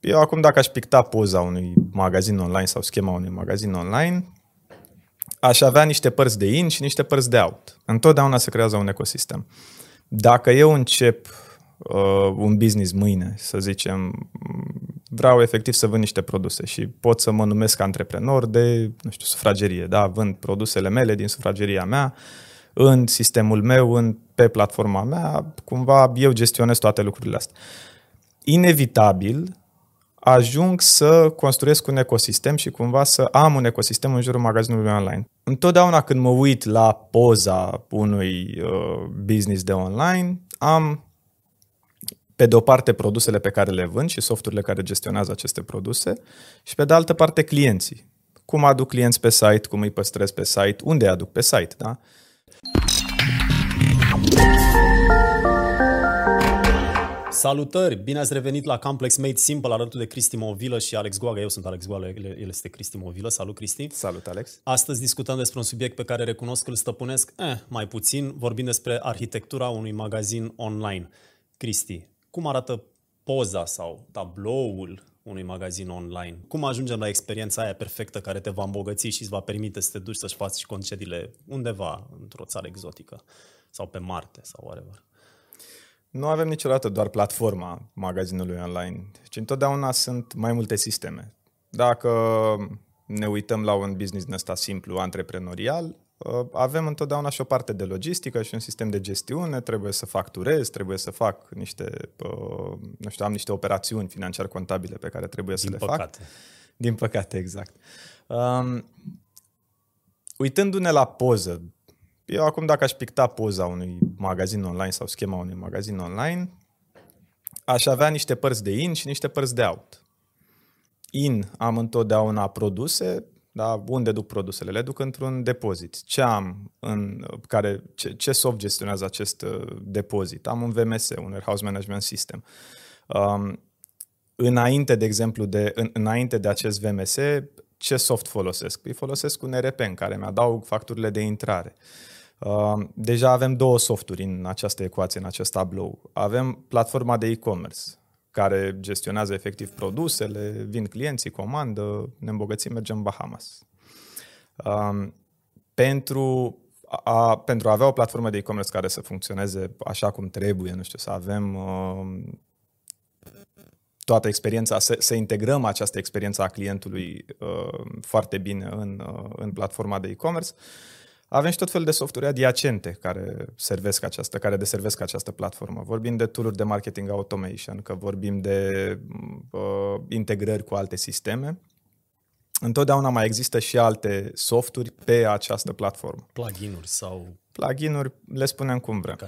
Eu acum dacă aș picta poza unui magazin online sau schema unui magazin online, aș avea niște părți de in și niște părți de out. Întotdeauna se creează un ecosistem. Dacă eu încep un business mâine, să zicem, vreau efectiv să vând niște produse și pot să mă numesc antreprenor de, nu știu, sufragerie, da? Vând produsele mele din sufrageria mea, în sistemul meu, pe platforma mea, cumva eu gestionez toate lucrurile astea. Inevitabil ajung să construiesc un ecosistem și cumva să am un ecosistem în jurul magazinului online. Întotdeauna când mă uit la poza unui business de online, am pe de o parte produsele pe care le vând și softurile care gestionează aceste produse și pe de altă parte clienții. Cum aduc clienți pe site, cum îi păstrez pe site, unde îi aduc pe site, da? Salutări! Bine ați revenit la Complex Made Simple alături de Cristi Movila și Alex Goaga. Eu sunt Alex Goaga, el este Cristi Movila. Salut, Cristi! Salut, Alex! Astăzi discutăm despre un subiect pe care recunosc că îl stăpânesc mai puțin. Vorbim despre arhitectura unui magazin online. Cristi, cum arată poza sau tabloul unui magazin online? Cum ajungem la experiența aia perfectă care te va îmbogăți și îți va permite să te duci să-și faci și concediile undeva într-o țară exotică sau pe Marte sau whatever? Nu avem niciodată doar platforma magazinului online, ci întotdeauna sunt mai multe sisteme. Dacă ne uităm la un business din ăsta simplu, antreprenorial, avem întotdeauna și o parte de logistică și un sistem de gestiune, trebuie să facturez, trebuie să fac niște, nu știu, am niște operațiuni financiar-contabile pe care trebuie să le fac. Din păcate, exact. Uitându-ne la poză, eu acum dacă aș picta poza unui magazin online sau schema unui magazin online, aș avea niște părți de in și niște părți de out. In am întotdeauna produse, da? Unde duc produsele? Le duc într-un depozit. Ce am în care, ce soft gestionează acest depozit? Am un VMS, un Warehouse Management System. Înainte de acest VMS, ce soft folosesc? Îi folosesc un ERP în care mi-adaug facturile de intrare. Deja avem două softuri în această ecuație, în acest tablou. Avem platforma de e-commerce, care gestionează efectiv produsele, vin clienții, comandă, ne îmbogățim, mergem în Bahamas. Pentru a avea o platformă de e-commerce care să funcționeze așa cum trebuie, nu știu, să avem toată experiența, să integrăm această experiență a clientului foarte bine în platforma de e-commerce, avem și tot fel de softuri adiacente care deservesc această platformă. Vorbim de tool-uri de marketing automation, că vorbim de integrări cu alte sisteme. Întotdeauna mai există și alte softuri pe această platformă. Plugin-uri sau... Plugin-uri, le spunem cum vrem.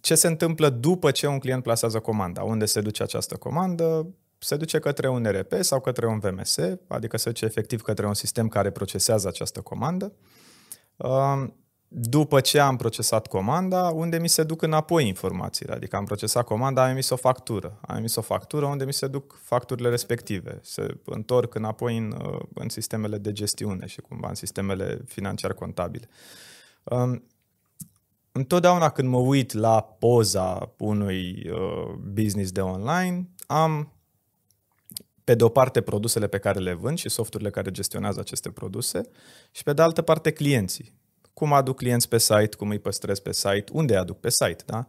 Ce se întâmplă după ce un client plasează comanda? Unde se duce această comandă? Se duce către un ERP sau către un VMS, adică se duce efectiv către un sistem care procesează această comandă. După ce am procesat comanda, unde mi se duc înapoi informațiile, adică am procesat comanda, am emis o factură. Am emis o factură unde mi se duc facturile respective. Se întorc înapoi în sistemele de gestiune și cumva în sistemele financiar-contabile. Întotdeauna când mă uit la poza unui business de online, am pe de o parte produsele pe care le vând și softurile care gestionează aceste produse și pe de altă parte clienții. Cum aduc clienți pe site, cum îi păstrez pe site, unde îi aduc pe site, da?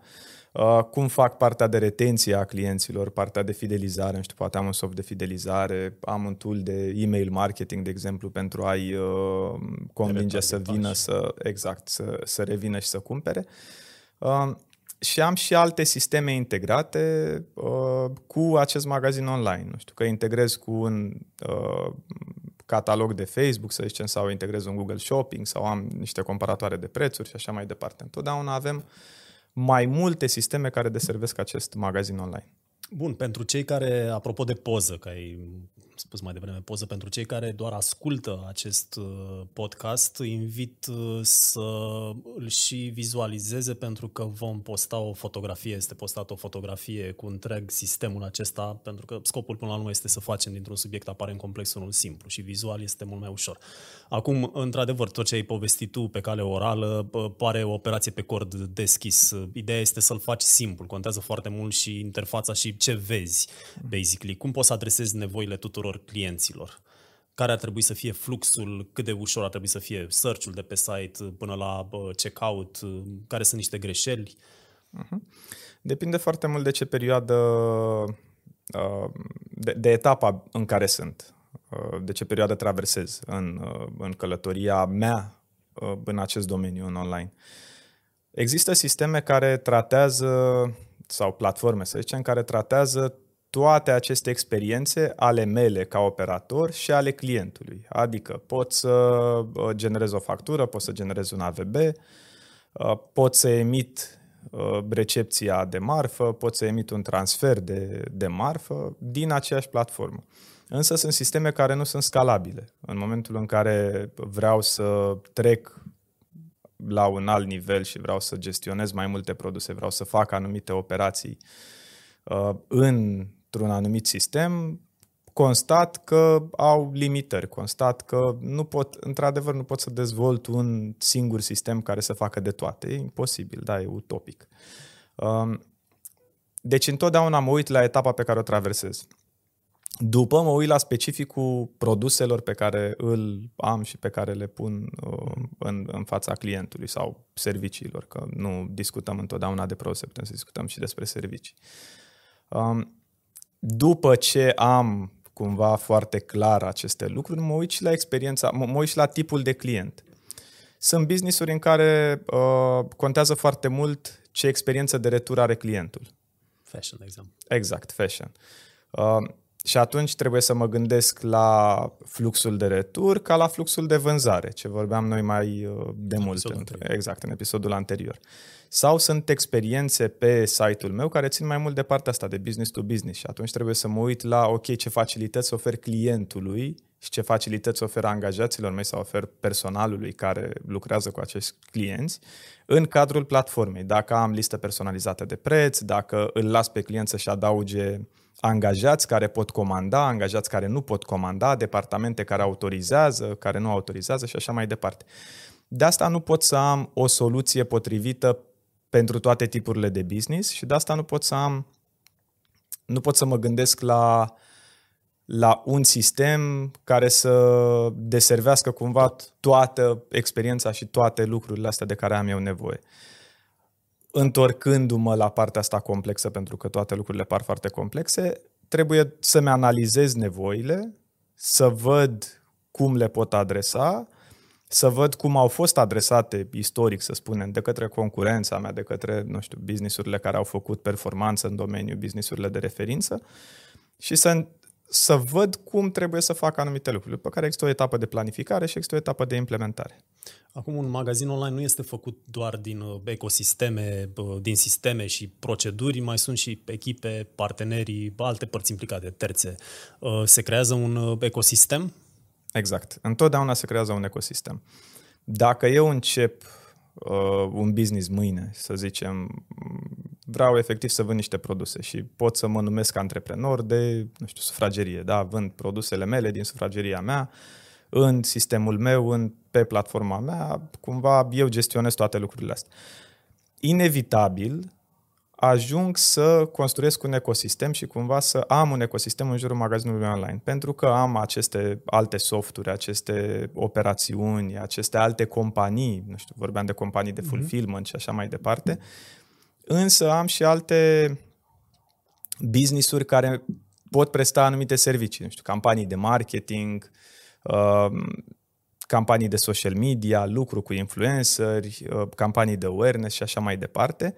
Cum fac partea de retenție a clienților, partea de fidelizare, nu știu, poate am un soft de fidelizare, am un tool de email marketing, de exemplu, pentru a-i convinge să vină, să revină și să cumpere. Și am și alte sisteme integrate cu acest magazin online. Nu știu, că integrez cu un catalog de Facebook, să zicem, sau integrez un Google Shopping, sau am niște comparatoare de prețuri și așa mai departe. Întotdeauna avem mai multe sisteme care deservesc acest magazin online. Bun, pentru cei care, apropo de poză, că ai spus mai devreme, poză pentru cei care doar ascultă acest podcast, invit să îl și vizualizeze, pentru că vom posta o fotografie, este postată o fotografie cu întreg sistemul acesta, pentru că scopul până la urmă este să facem dintr-un subiect aparent complex unul simplu și vizual este mult mai ușor. Acum, într-adevăr, tot ce ai povestit tu pe cale orală pare o operație pe cord deschis. Ideea este să-l faci simplu, contează foarte mult și interfața și ce vezi, basically. Cum poți să adresezi nevoile tuturor clienților? Care ar trebui să fie fluxul, cât de ușor ar trebui să fie search-ul de pe site până la checkout, care sunt niște greșeli? Depinde foarte mult de ce perioadă, de etapa în care sunt, de ce perioadă traversez în călătoria mea în acest domeniu, în online. Există sisteme care tratează, sau platforme, să zicem, care tratează toate aceste experiențe ale mele ca operator și ale clientului. Adică pot să generez o factură, pot să generez un AVB, pot să emit recepția de marfă, pot să emit un transfer de marfă din aceeași platformă. Însă sunt sisteme care nu sunt scalabile. În momentul în care vreau să trec la un alt nivel și vreau să gestionez mai multe produse, vreau să fac anumite operații într-un anumit sistem, constat că au limitări, constat că într-adevăr nu pot să dezvolt un singur sistem care să facă de toate. E imposibil, da, e utopic. Deci întotdeauna mă uit la etapa pe care o traversez. După mă uit la specificul produselor pe care îl am și pe care le pun în fața clientului, sau serviciilor, că nu discutăm întotdeauna de produse, putem să discutăm și despre servicii. După ce am cumva foarte clar aceste lucruri, mă uit și la experiența, mă uit și la tipul de client. Sunt business-uri în care contează foarte mult ce experiență de retur are clientul. Fashion, de exemplu. Exact, fashion. Și atunci trebuie să mă gândesc la fluxul de retur ca la fluxul de vânzare, ce vorbeam noi mai de mult, exact, în episodul anterior. Sau sunt experiențe pe site-ul meu care țin mai mult de partea asta, de business to business, și atunci trebuie să mă uit la, ok, ce facilități ofer clientului și ce facilități ofer angajaților mei sau ofer personalului care lucrează cu acești clienți în cadrul platformei. Dacă am listă personalizată de preț, dacă îl las pe client să-și adauge angajați care pot comanda, angajați care nu pot comanda, departamente care autorizează, care nu autorizează și așa mai departe. De asta nu pot să am o soluție potrivită pentru toate tipurile de business și de asta nu pot să mă gândesc la un sistem care să deservească cumva toată experiența și toate lucrurile astea de care am eu nevoie. Întorcându-mă la partea asta complexă, pentru că toate lucrurile par foarte complexe, trebuie să-mi analizez nevoile, să văd cum le pot adresa, să văd cum au fost adresate istoric, să spunem, de către concurența mea, de către, nu știu, business-urile care au făcut performanță în domeniu, business-urile de referință, și să văd cum trebuie să fac anumite lucruri, după care există o etapă de planificare și există o etapă de implementare. Acum, un magazin online nu este făcut doar din ecosisteme, din sisteme și proceduri, mai sunt și echipe, partenerii, alte părți implicate, terțe. Se creează un ecosistem? Exact. Întotdeauna se creează un ecosistem. Dacă eu încep un business mâine, să zicem, vreau efectiv să vând niște produse și pot să mă numesc antreprenor de, nu știu, sufragerie, da? Vând produsele mele din sufrageria mea în sistemul meu, pe platforma mea, cumva eu gestionez toate lucrurile astea. Inevitabil ajung să construiesc un ecosistem și cumva să am un ecosistem în jurul magazinului online, pentru că am aceste alte softuri, aceste operațiuni, aceste alte companii, nu știu, vorbeam de companii de fulfillment și așa mai departe, însă am și alte business-uri care pot presta anumite servicii, nu știu, campanii de marketing, campanii de social media, lucru cu influenceri, campanii de awareness și așa mai departe.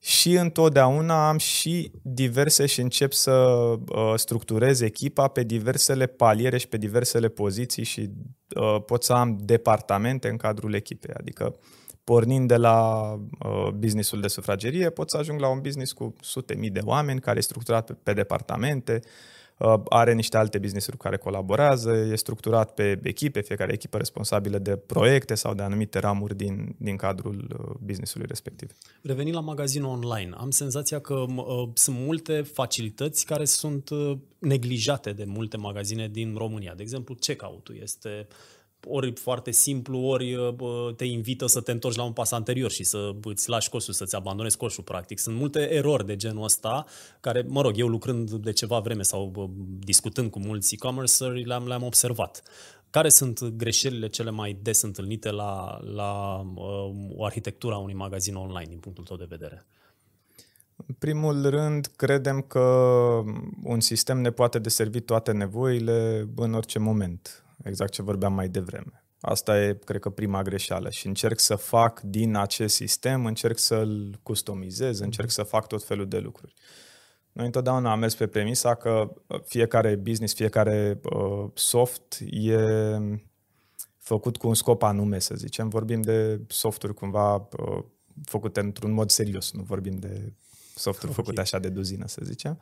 Și întotdeauna am și diverse și încep să structurez echipa pe diversele paliere și pe diversele poziții și pot să am departamente în cadrul echipei. Adică pornind de la businessul de sufragerie, pot să ajung la un business cu sute mii de oameni care e structurat pe departamente, Are niște alte business-uri cu care colaborează, e structurat pe echipe, fiecare echipă responsabilă de proiecte sau de anumite ramuri din cadrul business-ului respectiv. Revenind la magazinul online, am senzația că sunt multe facilități care sunt neglijate de multe magazine din România. De exemplu, checkout-ul este ori foarte simplu, ori te invită să te întorci la un pas anterior și să îți lași coșul, să-ți abandonezi coșul, practic. Sunt multe erori de genul ăsta, care, mă rog, eu lucrând de ceva vreme sau discutând cu mulți e-commerce-uri, le-am observat. Care sunt greșelile cele mai des întâlnite la arhitectura unui magazin online, din punctul tău de vedere? În primul rând, credem că un sistem ne poate deservi toate nevoile în orice moment. Exact ce vorbeam mai devreme. Asta e, cred că, prima greșeală și încerc să fac din acest sistem, încerc să-l customizez, încerc să fac tot felul de lucruri. Noi întotdeauna am mers pe premisa că fiecare business, fiecare soft e făcut cu un scop anume, să zicem. Vorbim de softuri cumva făcute într-un mod serios, nu vorbim de softuri făcute așa de duzină, să zicem.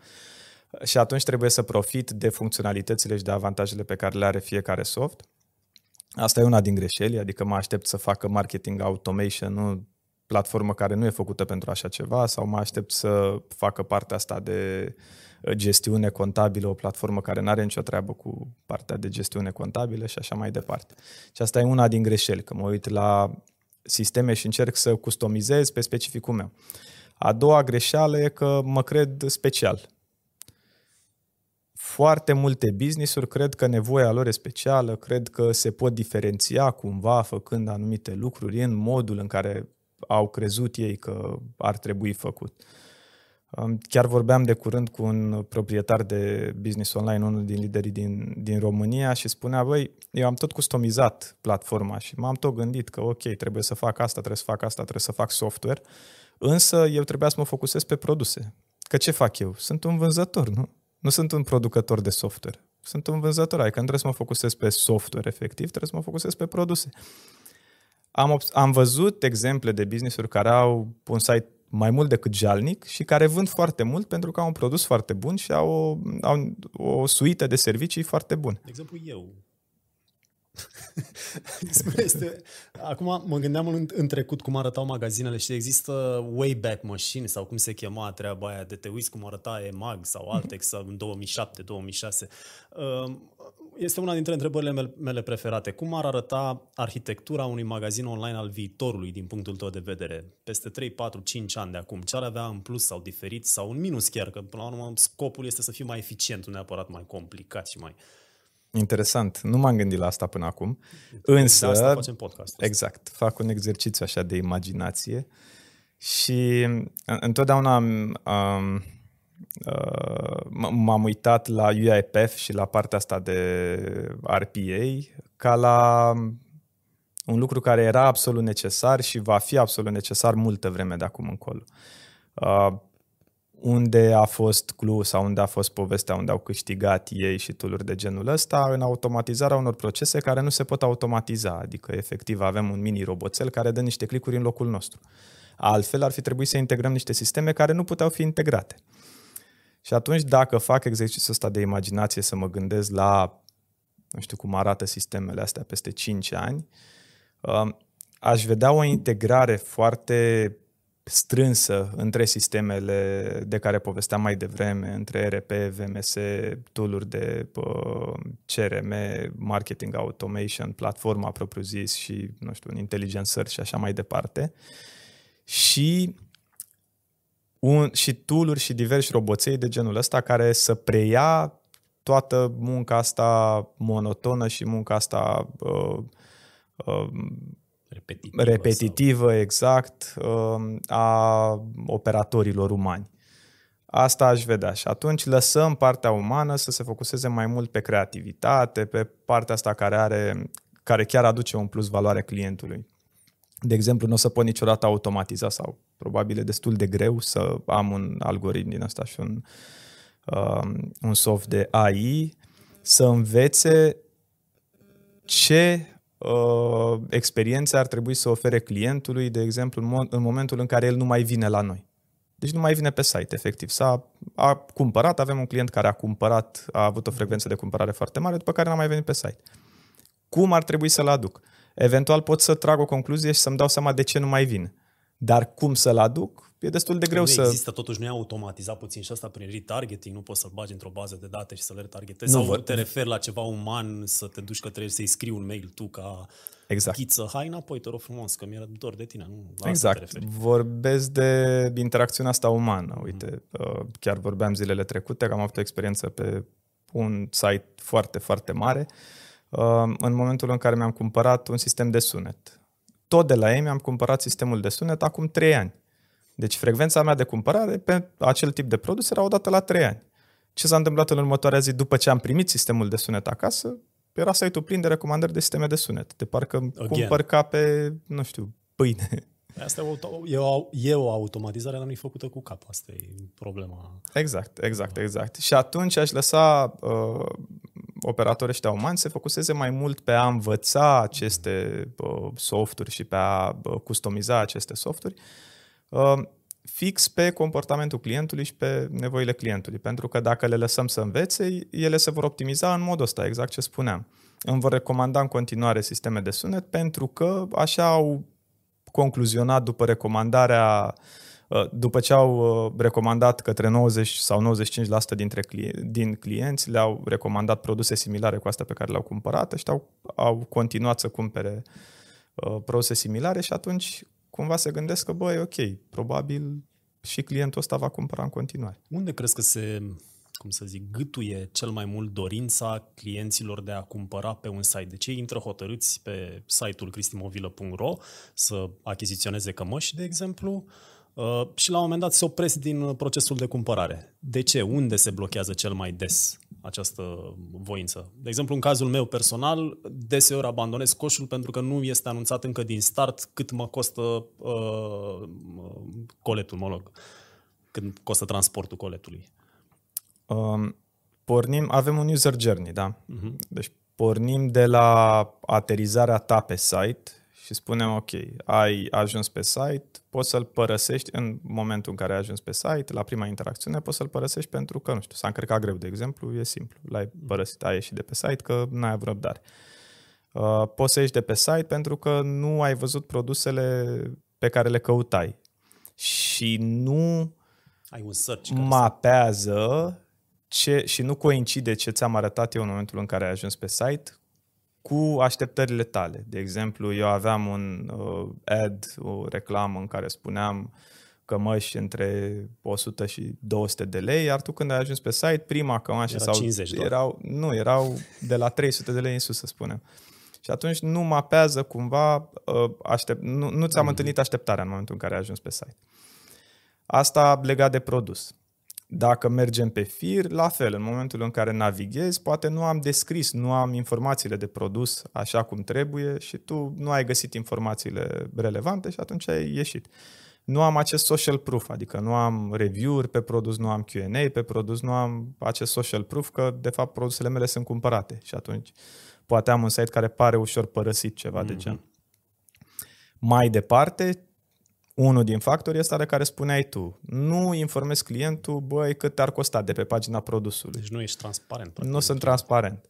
Și atunci trebuie să profit de funcționalitățile și de avantajele pe care le are fiecare soft. Asta e una din greșeli, adică mă aștept să facă marketing automation, nu platformă care nu e făcută pentru așa ceva, sau mă aștept să facă partea asta de gestiune contabilă, o platformă care nu are nicio treabă cu partea de gestiune contabilă și așa mai departe. Și asta e una din greșeli, că mă uit la sisteme și încerc să customizez pe specificul meu. A doua greșeală e că mă cred special. Foarte multe business-uri cred că nevoia lor e specială, cred că se pot diferenția cumva făcând anumite lucruri în modul în care au crezut ei că ar trebui făcut. Chiar vorbeam de curând cu un proprietar de business online, unul din liderii din România și spunea, băi, eu am tot customizat platforma și m-am tot gândit că ok, trebuie să fac asta, trebuie să fac asta, trebuie să fac software, însă eu trebuia să mă focusez pe produse. Că ce fac eu? Sunt un vânzător, nu? Nu sunt un producător de software, sunt un vânzător, adică nu trebuie să mă focusez pe software efectiv, trebuie să mă focusez pe produse. Am văzut exemple de business-uri care au un site mai mult decât jalnic și care vând foarte mult pentru că au un produs foarte bun și au o suită de servicii foarte bune. De exemplu, eu. Acum mă gândeam în trecut cum arătau magazinele și există Wayback Machine sau cum se chema treaba aia, de te uiți cum arăta eMag sau Altex în 2007-2006. Este una dintre întrebările mele preferate. Cum ar arăta arhitectura unui magazin online al viitorului din punctul tău de vedere? Peste 3, 4, 5 ani de acum, ce ar avea în plus sau diferit sau în minus chiar? Că până la urmă scopul este să fii mai eficient, nu neapărat mai complicat și mai... Interesant, nu m-am gândit la asta până acum, însă, asta facem podcastul. Exact, fac un exercițiu așa de imaginație și întotdeauna m-am uitat la UiPath și la partea asta de RPA ca la un lucru care era absolut necesar și va fi absolut necesar multă vreme de acum încolo. Unde a fost clue sau unde a fost povestea, unde au câștigat ei și tool-uri de genul ăsta, în automatizarea unor procese care nu se pot automatiza, adică efectiv avem un mini-roboțel care dă niște clicuri în locul nostru. Altfel ar fi trebuit să integrăm niște sisteme care nu puteau fi integrate. Și atunci dacă fac exercițiul ăsta de imaginație să mă gândesc la, nu știu cum arată sistemele astea peste 5 ani, aș vedea o integrare foarte strânsă între sistemele de care povesteam mai devreme, între ERP, VMS, tool-uri de CRM, marketing automation, platforma propriu-zis și, nu știu, un intelligent search și așa mai departe. Și tool-uri și diversi roboței de genul ăsta care să preia toată munca asta monotonă și munca asta repetitivă sau... exact, a operatorilor umani. Asta aș vedea și atunci lăsăm partea umană să se focuseze mai mult pe creativitate, pe partea asta care chiar aduce un plus valoare clientului. De exemplu, nu o să pot niciodată automatiza sau probabil e destul de greu să am un algoritm din ăsta și un soft de AI să învețe ce experiența ar trebui să ofere clientului, de exemplu, în momentul în care el nu mai vine la noi. Deci nu mai vine pe site, efectiv. A cumpărat, avem un client care a cumpărat, a avut o frecvență de cumpărare foarte mare, după care n-a mai venit pe site. Cum ar trebui să-l aduc? Eventual pot să trag o concluzie și să-mi dau seama de ce nu mai vin. Dar cum să-l aduc? E destul de greu nu să... Există, totuși nu e automatizat puțin și asta prin retargeting, nu poți să-l bagi într-o bază de date și să-l retargetezi. Nu te referi la ceva uman, să te duci către el, să-i scrii un mail tu ca... Exact. Chiță, hai înapoi, te rog frumos, că mi-era dor de tine. Nu, exact. Vorbesc de interacțiunea asta umană. Uite, chiar vorbeam zilele trecute că am avut o experiență pe un site foarte, foarte mare în momentul în care mi-am cumpărat un sistem de sunet. Tot de la ei mi-am cumpărat sistemul de sunet acum 3 ani. Deci frecvența mea de cumpărare pe acel tip de produs era odată la 3 ani. Ce s-a întâmplat în următoarea zi după ce am primit sistemul de sunet acasă? Era site-ul plin de recomandări de sisteme de sunet. De parcă cumpăr ca pe, nu știu, pâine. Asta e o automatizare, dar nu-i făcută cu cap. Asta e problema. Exact. Și atunci aș lăsa operatorii ăștia umani să focuseze mai mult pe a învăța aceste softuri și pe a customiza aceste softuri fix pe comportamentul clientului și pe nevoile clientului. Pentru că dacă le lăsăm să învețe, ele se vor optimiza în modul ăsta, exact ce spuneam. Îmi vor recomanda în continuare sisteme de sunet pentru că așa au concluzionat după recomandarea, după ce au recomandat către 90 sau 95% din clienți, le-au recomandat produse similare cu astea pe care le-au cumpărat și au continuat să cumpere produse similare și atunci cumva se gândesc că, bă, e ok, probabil și clientul ăsta va cumpăra în continuare. Unde crezi că se, cum să zic, gâtuie cel mai mult dorința clienților de a cumpăra pe un site? Deci ei intră hotărâți pe site-ul cristimovila.ro să achiziționeze cămăși, de exemplu, și la un moment dat se opresc din procesul de cumpărare. De ce? Unde se blochează cel mai des această voință? De exemplu, în cazul meu personal, deseori abandonez coșul pentru că nu este anunțat încă din start cât mă costă coletul, cât costă transportul coletului. Avem un user journey, da? Deci pornim de la aterizarea ta pe site și spunem, ok, ai ajuns pe site, poți să-l părăsești în momentul în care ai ajuns pe site, la prima interacțiune, poți să-l părăsești pentru că, nu știu, s-a încărcat greu, de exemplu, e simplu. L-ai părăsit, ai ieșit de pe site că n-ai avut răbdare. Poți să ieși de pe site pentru că nu ai văzut produsele pe care le căutai. Și nu ai un search mapează și nu coincide ce ți-am arătat eu în momentul în care ai ajuns pe site cu așteptările tale. De exemplu, eu aveam un ad, o reclamă în care spuneam cămăși între 100 și 200 de lei, iar tu când ai ajuns pe site, prima cămașă sau 50, erau de la 300 de lei în sus, să spunem. Și atunci nu mapează cumva, nu ți-am întâlnit așteptarea în momentul în care ai ajuns pe site. Asta legat de produs. Dacă mergem pe fir, la fel, în momentul în care navighez, poate nu am descris, nu am informațiile de produs așa cum trebuie și tu nu ai găsit informațiile relevante și atunci ai ieșit. Nu am acest social proof, adică nu am review-uri pe produs, nu am Q&A pe produs, nu am acest social proof că, de fapt, produsele mele sunt cumpărate și atunci poate am un site care pare ușor părăsit, ceva de genul. Mai departe, unul din factori este care spuneai tu. Nu informezi clientul, băi, cât ar costa de pe pagina produsului. Deci nu ești transparent. Practic. Nu sunt transparent.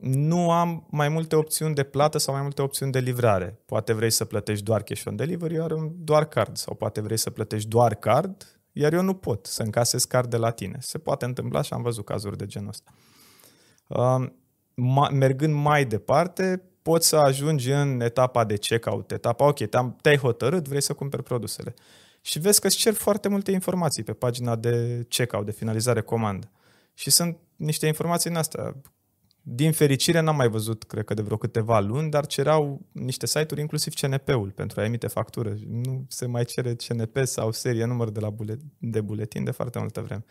Nu am mai multe opțiuni de plată sau mai multe opțiuni de livrare. Poate vrei să plătești doar cash on delivery, iar doar card. Sau poate vrei să plătești doar card, iar eu nu pot să încasez card de la tine. Se poate întâmpla și am văzut cazuri de genul ăsta. Mergând mai departe, poți să ajungi în etapa de checkout, etapa ok, te-ai hotărât, vrei să cumperi produsele. Și vezi că îți cer foarte multe informații pe pagina de checkout, de finalizare comandă. Și sunt niște informații în astea. Din fericire n-am mai văzut, cred că de vreo câteva luni, dar cerau niște site-uri, inclusiv CNP-ul, pentru a emite factură. Nu se mai cere CNP sau serie, număr de la buletin de foarte multă vreme.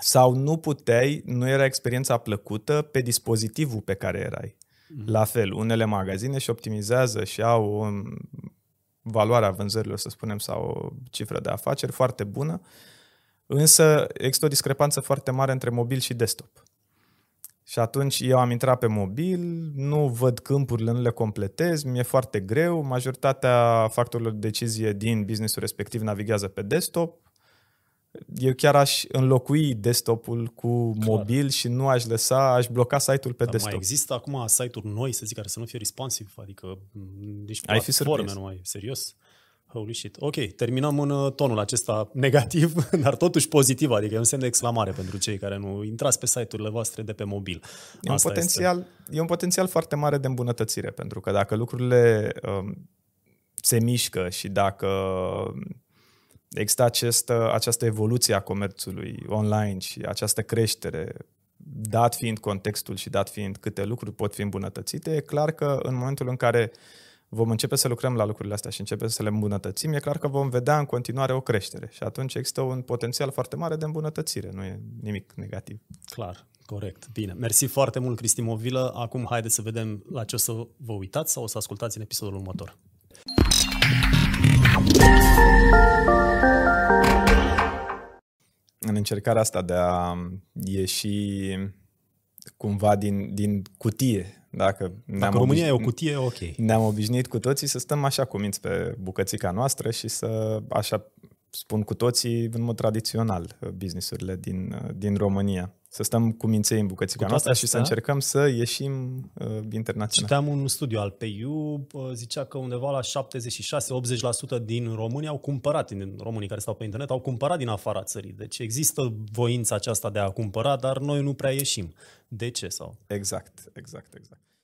Sau nu puteai, nu era experiența plăcută pe dispozitivul pe care erai. La fel, unele magazine și optimizează și au o valoare a vânzărilor, să spunem, sau o cifră de afaceri foarte bună, însă există o discrepanță foarte mare între mobil și desktop. Și atunci eu am intrat pe mobil, nu văd câmpurile, nu le completez, mi-e foarte greu, majoritatea factorilor de decizie din businessul respectiv navighează pe desktop. Eu chiar aș înlocui desktopul cu mobil și nu aș lăsa, aș bloca site-ul pe desktop. Mai există acum site-uri noi, să zic, care să nu fie responsive, adică nici platforme nu mai, serios. Holy shit. Ok, terminăm în tonul acesta negativ, dar totuși pozitiv, adică e un semn de exclamare pentru cei care nu intrați pe site-urile voastre de pe mobil. E un potențial foarte mare de îmbunătățire, pentru că dacă lucrurile se mișcă și dacă există această evoluție a comerțului online și această creștere, dat fiind contextul și dat fiind câte lucruri pot fi îmbunătățite, e clar că în momentul în care vom începe să lucrăm la lucrurile astea și începem să le îmbunătățim, e clar că vom vedea în continuare o creștere și atunci există un potențial foarte mare de îmbunătățire, nu e nimic negativ. Clar, corect, bine. Mersi foarte mult, Cristi Movila. Acum haideți să vedem la ce o să vă uitați sau o să ascultați în episodul următor. În încercarea asta de a ieși cumva din cutie, Dacă România e o cutie, ok. Ne-am obișnuit cu toții să stăm așa cu minți pe bucățica noastră și să, așa spun cu toții, în mod tradițional, businessurile din România. Să stăm cu minței în bucățica noastră și să încercăm să ieșim internațional. Citeam un studiu al Pew, zicea că undeva la 76-80% din români românii care stau pe internet, au cumpărat din afara țării. Deci există voința aceasta de a cumpăra, dar noi nu prea ieșim. De ce sau? Exact.